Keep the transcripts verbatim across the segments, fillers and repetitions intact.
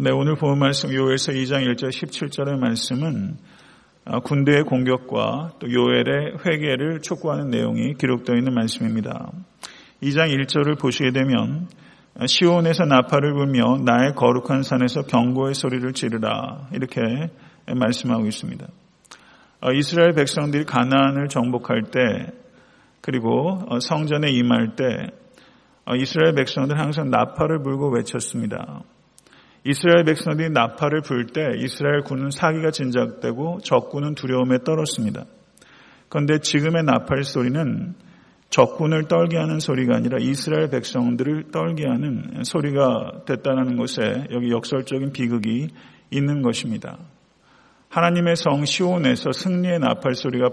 그런데 오늘 본 말씀 요엘서 이 장 일 절 십칠 절의 말씀은 군대의 공격과 또 요엘의 회개를 촉구하는 내용이 기록되어 있는 말씀입니다. 이 장 일 절을 보시게 되면 시온에서 나팔을 불며 나의 거룩한 산에서 경고의 소리를 지르라 이렇게 말씀하고 있습니다. 이스라엘 백성들이 가나안을 정복할 때 그리고 성전에 임할 때 이스라엘 백성들은 항상 나팔을 불고 외쳤습니다. 이스라엘 백성들이 나팔을 불 때 이스라엘 군은 사기가 진작되고 적군은 두려움에 떨었습니다. 그런데 지금의 나팔 소리는 적군을 떨게 하는 소리가 아니라 이스라엘 백성들을 떨게 하는 소리가 됐다는 것에 여기 역설적인 비극이 있는 것입니다. 하나님의 성 시온에서 승리의 나팔 소리가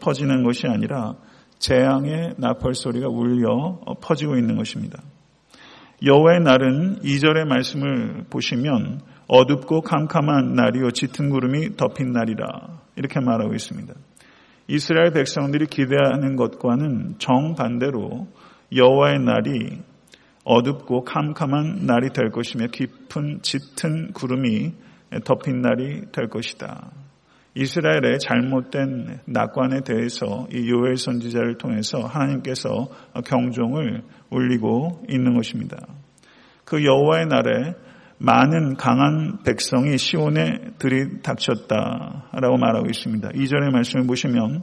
퍼지는 것이 아니라 재앙의 나팔 소리가 울려 퍼지고 있는 것입니다. 여호와의 날은 이 절의 말씀을 보시면 어둡고 캄캄한 날이요 짙은 구름이 덮인 날이라 이렇게 말하고 있습니다. 이스라엘 백성들이 기대하는 것과는 정반대로 여호와의 날이 어둡고 캄캄한 날이 될 것이며 깊은 짙은 구름이 덮인 날이 될 것이다. 이스라엘의 잘못된 낙관에 대해서 이 요엘 선지자를 통해서 하나님께서 경종을 울리고 있는 것입니다. 그 여호와의 날에 많은 강한 백성이 시온에 들이닥쳤다라고 말하고 있습니다. 이 절의 말씀을 보시면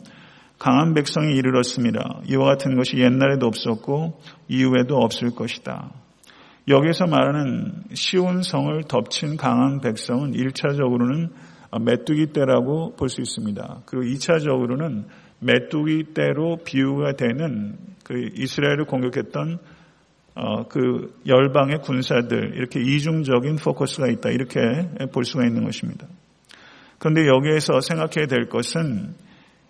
강한 백성이 이르렀습니다. 이와 같은 것이 옛날에도 없었고 이후에도 없을 것이다. 여기서 말하는 시온성을 덮친 강한 백성은 일 차적으로는 메뚜기 떼라고 볼 수 있습니다. 그리고 이 차적으로는 메뚜기 떼로 비유가 되는 그 이스라엘을 공격했던 어, 그 열방의 군사들 이렇게 이중적인 포커스가 있다 이렇게 볼 수가 있는 것입니다. 그런데 여기에서 생각해야 될 것은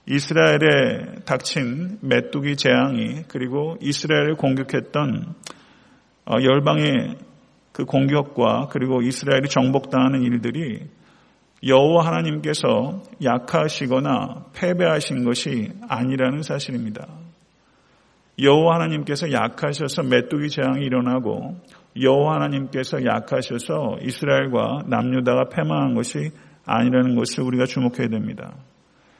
이스라엘에 닥친 메뚜기 재앙이 그리고 이스라엘을 공격했던 어, 열방의 그 공격과 그리고 이스라엘이 정복당하는 일들이 여호와 하나님께서 약하시거나 패배하신 것이 아니라는 사실입니다. 여호와 하나님께서 약하셔서 메뚜기 재앙이 일어나고 여호와 하나님께서 약하셔서 이스라엘과 남유다가 패망한 것이 아니라는 것을 우리가 주목해야 됩니다.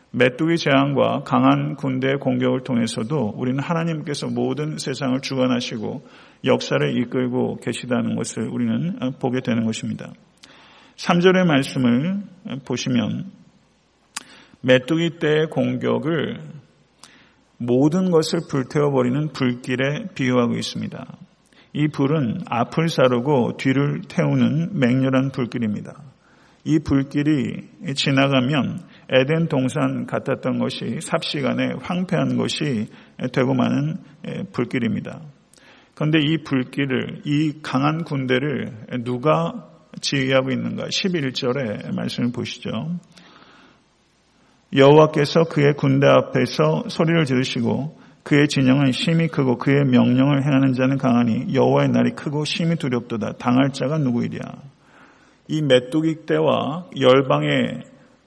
메뚜기 재앙과 강한 군대의 공격을 통해서도 우리는 하나님께서 모든 세상을 주관하시고 역사를 이끌고 계시다는 것을 우리는 보게 되는 것입니다. 삼 절의 말씀을 보시면 메뚜기 떼의 공격을 모든 것을 불태워버리는 불길에 비유하고 있습니다. 이 불은 앞을 사르고 뒤를 태우는 맹렬한 불길입니다. 이 불길이 지나가면 에덴 동산 같았던 것이 삽시간에 황폐한 것이 되고 마는 불길입니다. 그런데 이 불길을, 이 강한 군대를 누가 지휘하고 있는가? 십일 절의 말씀을 보시죠. 여호와께서 그의 군대 앞에서 소리를 지르시고 그의 진영은 심히 크고 그의 명령을 행하는 자는 강하니 여호와의 날이 크고 심히 두렵도다. 당할 자가 누구이랴? 이 메뚜기 떼와 열방의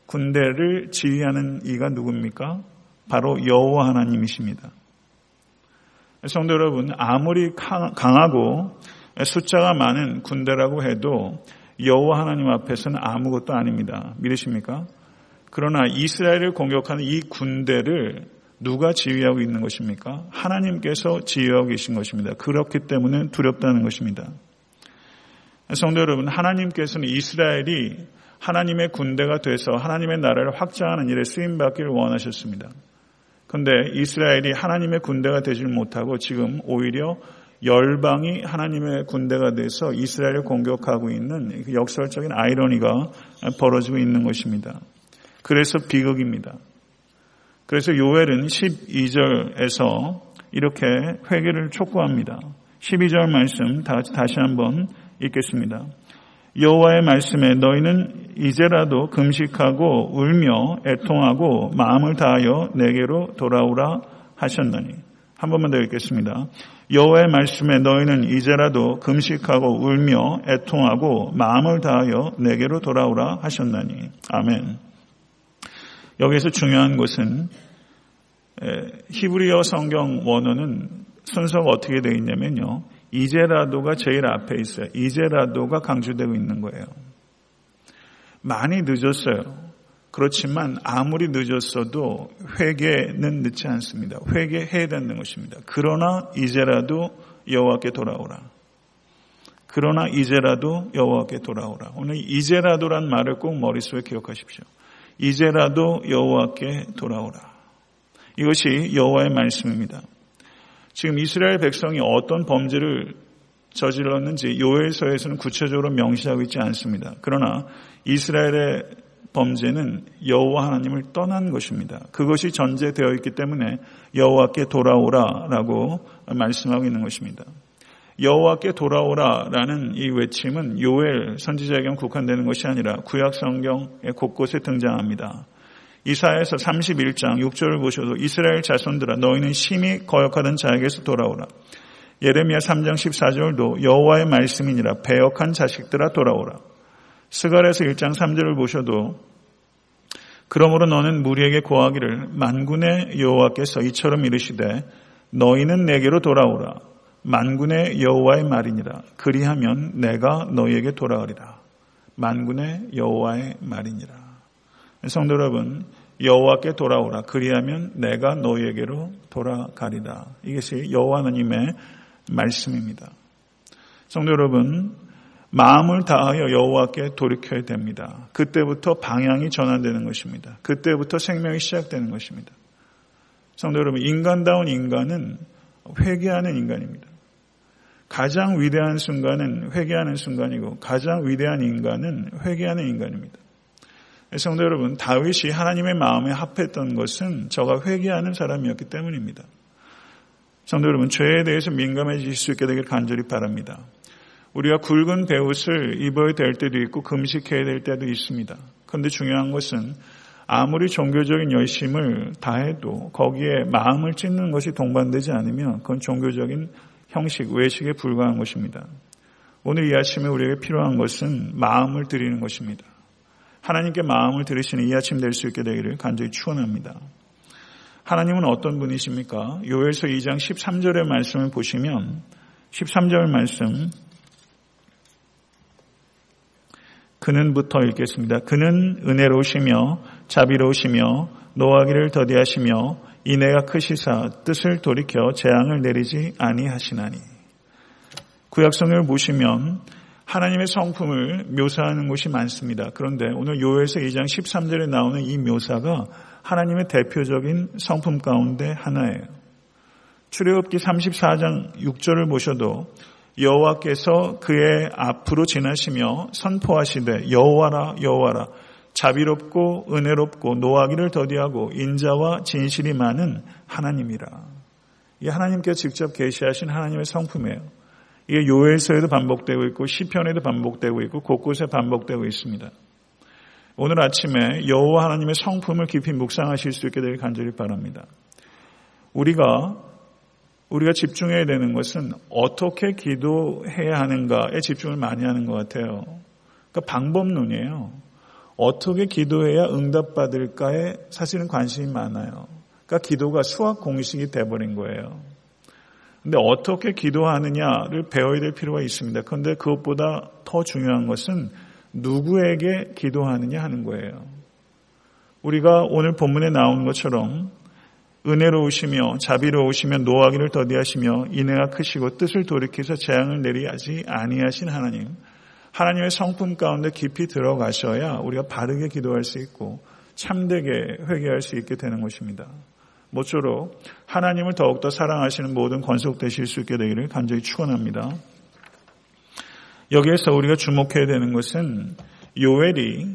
군대를 지휘하는 이가 누굽니까? 바로 여호와 하나님이십니다. 성도 여러분, 아무리 강하고 숫자가 많은 군대라고 해도 여호와 하나님 앞에서는 아무것도 아닙니다. 믿으십니까? 그러나 이스라엘을 공격하는 이 군대를 누가 지휘하고 있는 것입니까? 하나님께서 지휘하고 계신 것입니다. 그렇기 때문에 두렵다는 것입니다. 성도 여러분, 하나님께서는 이스라엘이 하나님의 군대가 돼서 하나님의 나라를 확장하는 일에 쓰임받기를 원하셨습니다. 그런데 이스라엘이 하나님의 군대가 되질 못하고 지금 오히려 열방이 하나님의 군대가 돼서 이스라엘을 공격하고 있는 역설적인 아이러니가 벌어지고 있는 것입니다. 그래서 비극입니다. 그래서 요엘은 십이 절에서 이렇게 회개를 촉구합니다. 십이 절 말씀 다 같이 다시 한번 읽겠습니다. 여호와의 말씀에 너희는 이제라도 금식하고 울며 애통하고 마음을 다하여 내게로 돌아오라 하셨느니. 한 번만 더 읽겠습니다. 여호와의 말씀에 너희는 이제라도 금식하고 울며 애통하고 마음을 다하여 내게로 돌아오라 하셨나니. 아멘. 여기에서 중요한 것은 히브리어 성경 원어는 순서가 어떻게 되어 있냐면요. 이제라도가 제일 앞에 있어요. 이제라도가 강조되고 있는 거예요. 많이 늦었어요. 그렇지만 아무리 늦었어도 회개는 늦지 않습니다. 회개해야 되는 것입니다. 그러나 이제라도 여호와께 돌아오라. 그러나 이제라도 여호와께 돌아오라. 오늘 이제라도란 말을 꼭 머릿속에 기억하십시오. 이제라도 여호와께 돌아오라. 이것이 여호와의 말씀입니다. 지금 이스라엘 백성이 어떤 범죄를 저질렀는지 요엘서에서는 구체적으로 명시하고 있지 않습니다. 그러나 이스라엘의 범죄는 여호와 하나님을 떠난 것입니다. 그것이 전제되어 있기 때문에 여호와께 돌아오라라고 말씀하고 있는 것입니다. 여호와께 돌아오라라는 이 외침은 요엘 선지자에게만 국한되는 것이 아니라 구약 성경의 곳곳에 등장합니다. 이사야에서 삼십일 장 육 절을 보셔도 이스라엘 자손들아 너희는 심히 거역하던 자에게서 돌아오라. 예레미야 삼 장 십사 절도 여호와의 말씀이니라 배역한 자식들아 돌아오라. 스가랴서 일 장 삼 절을 보셔도 그러므로 너는 무리에게 고하기를 만군의 여호와께서 이처럼 이르시되 너희는 내게로 돌아오라. 만군의 여호와의 말이니라. 그리하면 내가 너희에게 돌아오리라. 만군의 여호와의 말이니라. 성도 여러분, 여호와께 돌아오라. 그리하면 내가 너희에게로 돌아가리라. 이것이 여호와 하나님의 말씀입니다. 성도 여러분, 마음을 다하여 여호와께 돌이켜야 됩니다. 그때부터 방향이 전환되는 것입니다. 그때부터 생명이 시작되는 것입니다. 성도 여러분, 인간다운 인간은 회개하는 인간입니다. 가장 위대한 순간은 회개하는 순간이고 가장 위대한 인간은 회개하는 인간입니다. 성도 여러분, 다윗이 하나님의 마음에 합했던 것은 저가 회개하는 사람이었기 때문입니다. 성도 여러분, 죄에 대해서 민감해질 수 있게 되길 간절히 바랍니다. 우리가 굵은 베옷을 입어야 될 때도 있고 금식해야 될 때도 있습니다. 그런데 중요한 것은 아무리 종교적인 열심을 다해도 거기에 마음을 찢는 것이 동반되지 않으면 그건 종교적인 형식, 외식에 불과한 것입니다. 오늘 이 아침에 우리에게 필요한 것은 마음을 드리는 것입니다. 하나님께 마음을 들으시는 이 아침 될 수 있게 되기를 간절히 축원합니다. 하나님은 어떤 분이십니까? 요엘서 이 장 십삼 절의 말씀을 보시면 십삼 절 말씀 그는부터 읽겠습니다. 그는 은혜로우시며 자비로우시며 노하기를 더디하시며 인애가 크시사 뜻을 돌이켜 재앙을 내리지 아니하시나니. 구약성경을 보시면 하나님의 성품을 묘사하는 곳이 많습니다. 그런데 오늘 요엘서 이 장 십삼 절에 나오는 이 묘사가 하나님의 대표적인 성품 가운데 하나예요. 출애굽기 삼십사 장 육 절을 보셔도 여호와께서 그의 앞으로 지나시며 선포하시되 여호와라 여호와라 자비롭고 은혜롭고 노하기를 더디하고 인자와 진실이 많은 하나님이라. 이 하나님께서 직접 계시하신 하나님의 성품이에요. 이게 요엘서에도 반복되고 있고 시편에도 반복되고 있고 곳곳에 반복되고 있습니다. 오늘 아침에 여호와 하나님의 성품을 깊이 묵상하실 수 있게 되길 간절히 바랍니다. 우리가 우리가 집중해야 되는 것은 어떻게 기도해야 하는가에 집중을 많이 하는 것 같아요. 그러니까 방법론이에요. 어떻게 기도해야 응답받을까에 사실은 관심이 많아요. 그러니까 기도가 수학 공식이 돼버린 거예요. 근데 어떻게 기도하느냐를 배워야 될 필요가 있습니다. 그런데 그것보다 더 중요한 것은 누구에게 기도하느냐 하는 거예요. 우리가 오늘 본문에 나온 것처럼 은혜로우시며 자비로우시며 노하기를 더디하시며 인애가 크시고 뜻을 돌이켜서 재앙을 내리지 아니하신 하나님. 하나님의 성품 가운데 깊이 들어가셔야 우리가 바르게 기도할 수 있고 참되게 회개할 수 있게 되는 것입니다. 모쪼록 하나님을 더욱더 사랑하시는 모든 건속되실 수 있게 되기를 간절히 축원합니다. 여기에서 우리가 주목해야 되는 것은 요엘이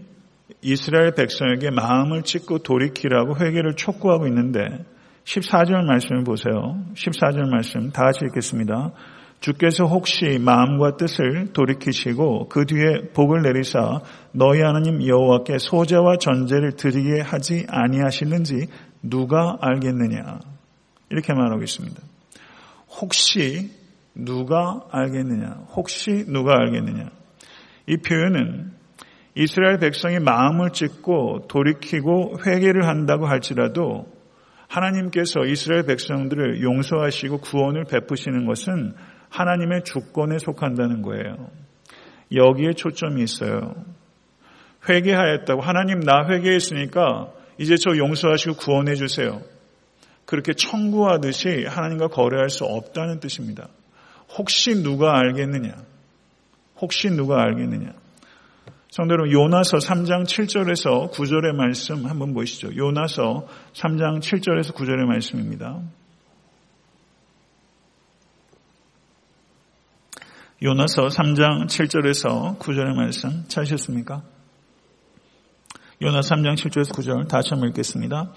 이스라엘 백성에게 마음을 찢고 돌이키라고 회개를 촉구하고 있는데 십사 절 말씀을 보세요. 십사 절 말씀 다 같이 읽겠습니다. 주께서 혹시 마음과 뜻을 돌이키시고 그 뒤에 복을 내리사 너희 하나님 여호와께 소제와 전제를 드리게 하지 아니하시는지 누가 알겠느냐. 이렇게 말하고 있습니다. 혹시 누가 알겠느냐. 혹시 누가 알겠느냐. 이 표현은 이스라엘 백성이 마음을 찢고 돌이키고 회개를 한다고 할지라도 하나님께서 이스라엘 백성들을 용서하시고 구원을 베푸시는 것은 하나님의 주권에 속한다는 거예요. 여기에 초점이 있어요. 회개하였다고 하나님 나 회개했으니까 이제 저 용서하시고 구원해 주세요. 그렇게 청구하듯이 하나님과 거래할 수 없다는 뜻입니다. 혹시 누가 알겠느냐? 혹시 누가 알겠느냐? 성도 여러분, 요나서 삼 장 칠 절에서 구 절의 말씀 한번 보시죠. 요나서 삼 장 칠 절에서 구 절의 말씀입니다. 요나서 삼 장 칠 절에서 구 절의 말씀 찾으셨습니까? 요나서 삼 장 칠 절에서 구 절 다시 한번 읽겠습니다.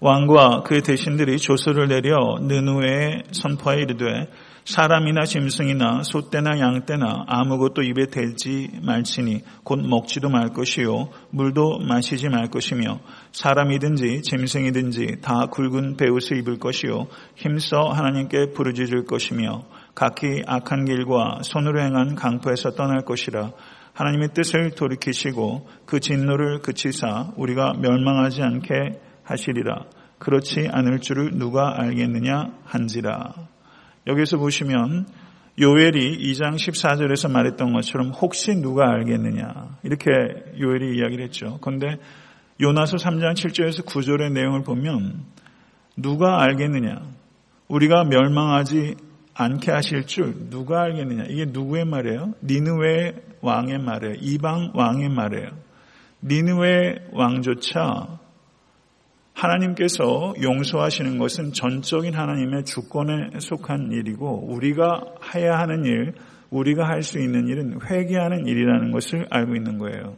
왕과 그의 대신들이 조서를 내려 느누에 선포하여 이르되 사람이나 짐승이나 소떼나 양떼나 아무것도 입에 대지 말지니 곧 먹지도 말 것이요 물도 마시지 말 것이며 사람이든지 짐승이든지 다 굵은 베옷을 입을 것이요 힘써 하나님께 부르짖을 것이며 각기 악한 길과 손으로 행한 강포에서 떠날 것이라. 하나님의 뜻을 돌이키시고 그 진노를 그치사 우리가 멸망하지 않게 하시리라. 그렇지 않을 줄을 누가 알겠느냐 한지라. 여기서 보시면 요엘이 이 장 십사 절에서 말했던 것처럼 혹시 누가 알겠느냐 이렇게 요엘이 이야기를 했죠. 그런데 요나서 삼 장 칠 절에서 구 절의 내용을 보면 누가 알겠느냐, 우리가 멸망하지 않게 하실 줄 누가 알겠느냐, 이게 누구의 말이에요? 니느웨 왕의 말이에요. 이방 왕의 말이에요. 니느웨 왕조차 하나님께서 용서하시는 것은 전적인 하나님의 주권에 속한 일이고 우리가 해야 하는 일, 우리가 할 수 있는 일은 회개하는 일이라는 것을 알고 있는 거예요.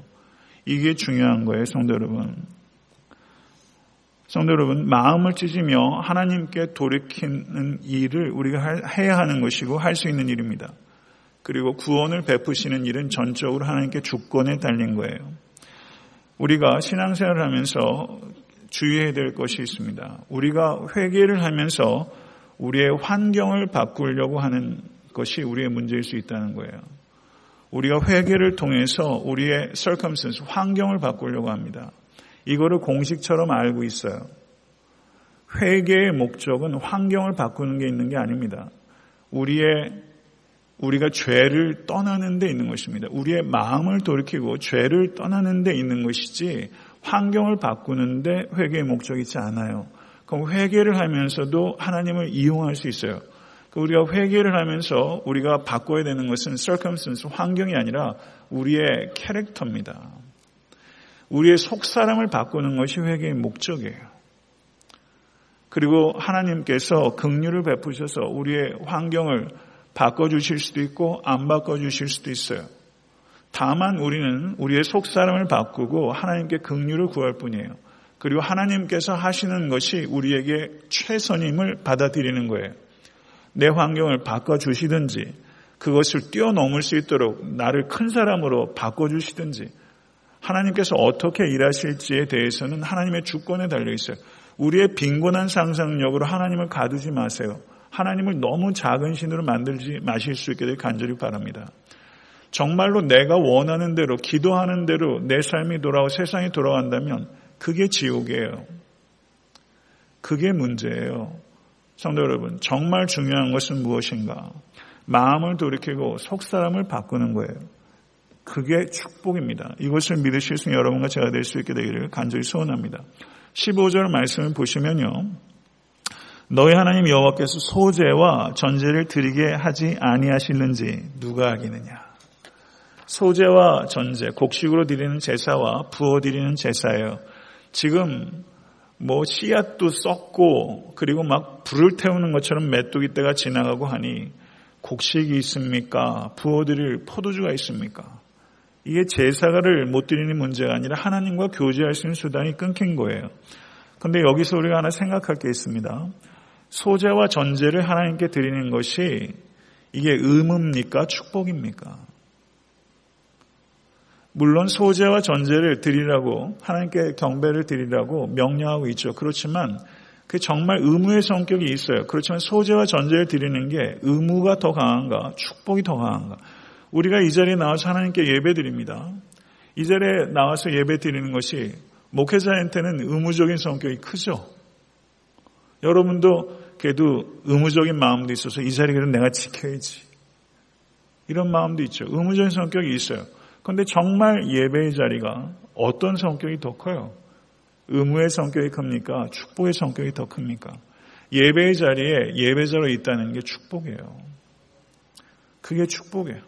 이게 중요한 거예요, 성도 여러분. 성도 여러분, 마음을 찢으며 하나님께 돌이키는 일을 우리가 해야 하는 것이고 할 수 있는 일입니다. 그리고 구원을 베푸시는 일은 전적으로 하나님께 주권에 달린 거예요. 우리가 신앙생활을 하면서 주의해야 될 것이 있습니다. 우리가 회개를 하면서 우리의 환경을 바꾸려고 하는 것이 우리의 문제일 수 있다는 거예요. 우리가 회개를 통해서 우리의 circumstance, 환경을 바꾸려고 합니다. 이거를 공식처럼 알고 있어요. 회개의 목적은 환경을 바꾸는 게 있는 게 아닙니다. 우리의 우리가 죄를 떠나는 데 있는 것입니다. 우리의 마음을 돌이키고 죄를 떠나는 데 있는 것이지 환경을 바꾸는데 회개의 목적이 있지 않아요. 그럼 회개를 하면서도 하나님을 이용할 수 있어요. 우리가 회개를 하면서 우리가 바꿔야 되는 것은 circumstance, 환경이 아니라 우리의 캐릭터입니다. 우리의 속사람을 바꾸는 것이 회개의 목적이에요. 그리고 하나님께서 긍휼을 베푸셔서 우리의 환경을 바꿔주실 수도 있고 안 바꿔주실 수도 있어요. 다만 우리는 우리의 속사람을 바꾸고 하나님께 긍휼을 구할 뿐이에요. 그리고 하나님께서 하시는 것이 우리에게 최선임을 받아들이는 거예요. 내 환경을 바꿔주시든지 그것을 뛰어넘을 수 있도록 나를 큰 사람으로 바꿔주시든지 하나님께서 어떻게 일하실지에 대해서는 하나님의 주권에 달려있어요. 우리의 빈곤한 상상력으로 하나님을 가두지 마세요. 하나님을 너무 작은 신으로 만들지 마실 수 있게 될 간절히 바랍니다. 정말로 내가 원하는 대로 기도하는 대로 내 삶이 돌아오고 세상이 돌아간다면 그게 지옥이에요. 그게 문제예요. 성도 여러분, 정말 중요한 것은 무엇인가? 마음을 돌이키고 속사람을 바꾸는 거예요. 그게 축복입니다. 이것을 믿으실 수 있는 여러분과 제가 될 수 있게 되기를 간절히 소원합니다. 십오 절 말씀을 보시면요, 너희 하나님 여호와께서 소제와 전제를 드리게 하지 아니하시는지 누가 알겠느냐. 소제와 전제, 곡식으로 드리는 제사와 부어 드리는 제사예요. 지금 뭐 씨앗도 썩고 그리고 막 불을 태우는 것처럼 메뚜기 떼가 지나가고 하니 곡식이 있습니까? 부어 드릴 포도주가 있습니까? 이게 제사를 못 드리는 문제가 아니라 하나님과 교제할 수 있는 수단이 끊긴 거예요. 그런데 여기서 우리가 하나 생각할 게 있습니다. 소제와 전제를 하나님께 드리는 것이 이게 의무입니까? 축복입니까? 물론 소제와 전제를 드리라고 하나님께 경배를 드리라고 명령하고 있죠. 그렇지만 그 정말 의무의 성격이 있어요. 그렇지만 소제와 전제를 드리는 게 의무가 더 강한가 축복이 더 강한가. 우리가 이 자리에 나와서 하나님께 예배 드립니다. 이 자리에 나와서 예배 드리는 것이 목회자한테는 의무적인 성격이 크죠. 여러분도 그래도 의무적인 마음도 있어서 이 자리를 내가 지켜야지 이런 마음도 있죠. 의무적인 성격이 있어요. 그런데 정말 예배의 자리가 어떤 성격이 더 커요? 의무의 성격이 큽니까? 축복의 성격이 더 큽니까? 예배의 자리에 예배자로 있다는 게 축복이에요. 그게 축복이에요.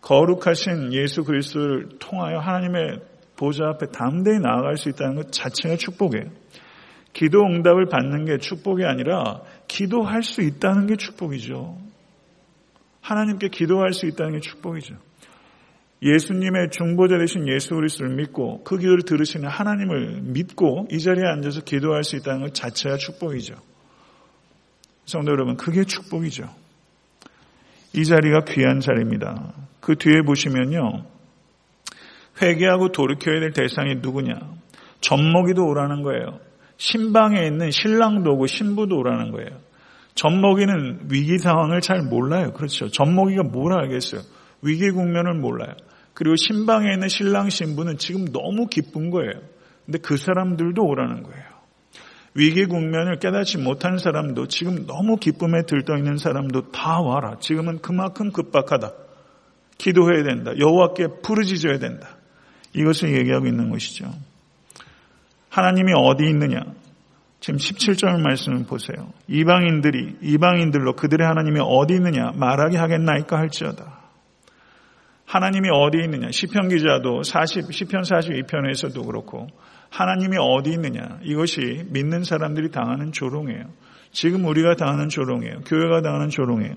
거룩하신 예수 그리스도를 통하여 하나님의 보좌 앞에 담대히 나아갈 수 있다는 것 자체가 축복이에요. 기도 응답을 받는 게 축복이 아니라 기도할 수 있다는 게 축복이죠. 하나님께 기도할 수 있다는 게 축복이죠. 예수님의 중보자 되신 예수 그리스도를 믿고 그 기도를 들으시는 하나님을 믿고 이 자리에 앉아서 기도할 수 있다는 것 자체가 축복이죠. 성도 여러분, 그게 축복이죠. 이 자리가 귀한 자리입니다. 그 뒤에 보시면요, 회개하고 돌이켜야 될 대상이 누구냐? 젖먹이도 오라는 거예요. 신방에 있는 신랑도 오고 신부도 오라는 거예요. 젖먹이는 위기 상황을 잘 몰라요. 그렇죠. 젖먹이가 뭘 알겠어요? 위기 국면을 몰라요. 그리고 신방에 있는 신랑 신부는 지금 너무 기쁜 거예요. 근데 그 사람들도 오라는 거예요. 위기 국면을 깨닫지 못한 사람도, 지금 너무 기쁨에 들떠 있는 사람도 다 와라. 지금은 그만큼 급박하다. 기도해야 된다. 여호와께 부르짖어야 된다. 이것을 얘기하고 있는 것이죠. 하나님이 어디 있느냐? 지금 십칠 절 말씀을 보세요. 이방인들이 이방인들로 그들의 하나님이 어디 있느냐 말하게 하겠나이까 할지어다. 하나님이 어디 있느냐? 시편 기자도 사십, 시편 사십이 편에서도 그렇고 하나님이 어디 있느냐, 이것이 믿는 사람들이 당하는 조롱이에요. 지금 우리가 당하는 조롱이에요. 교회가 당하는 조롱이에요.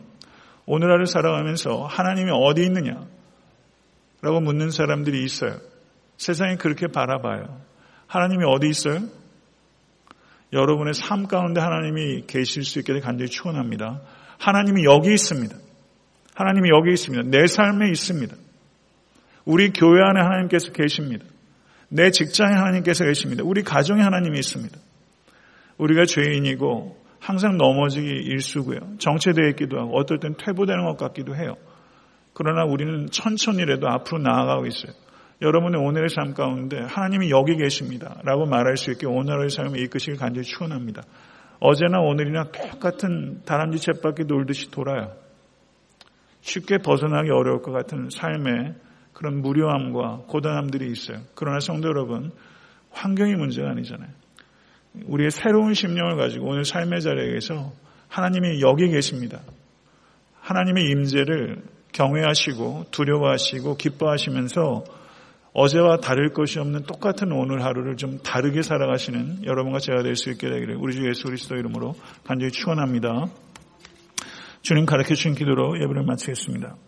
오늘날을 살아가면서 하나님이 어디 있느냐 라고 묻는 사람들이 있어요. 세상이 그렇게 바라봐요. 하나님이 어디 있어요? 여러분의 삶 가운데 하나님이 계실 수 있기를 간절히 축원합니다. 하나님이 여기 있습니다. 하나님이 여기 있습니다. 내 삶에 있습니다. 우리 교회 안에 하나님께서 계십니다. 내 직장에 하나님께서 계십니다. 우리 가정에 하나님이 있습니다. 우리가 죄인이고 항상 넘어지기 일쑤고요. 정체되어 있기도 하고 어떨 땐 퇴보되는 것 같기도 해요. 그러나 우리는 천천히라도 앞으로 나아가고 있어요. 여러분의 오늘의 삶 가운데 하나님이 여기 계십니다 라고 말할 수 있게 오늘의 삶을 이끄시길 간절히 축원합니다. 어제나 오늘이나 똑같은 다람쥐 쳇바퀴 돌듯이 돌아요. 쉽게 벗어나기 어려울 것 같은 삶의 그런 무료함과 고단함들이 있어요. 그러나 성도 여러분, 환경이 문제가 아니잖아요. 우리의 새로운 심령을 가지고 오늘 삶의 자리에서 하나님이 여기 계십니다. 하나님의 임재를 경외하시고 두려워하시고 기뻐하시면서 어제와 다를 것이 없는 똑같은 오늘 하루를 좀 다르게 살아가시는 여러분과 제가 될 수 있게 되기를 우리 주 예수 그리스도 이름으로 간절히 축원합니다. 주님 가르쳐 주신 기도로 예배를 마치겠습니다.